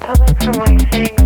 Coming from my thing.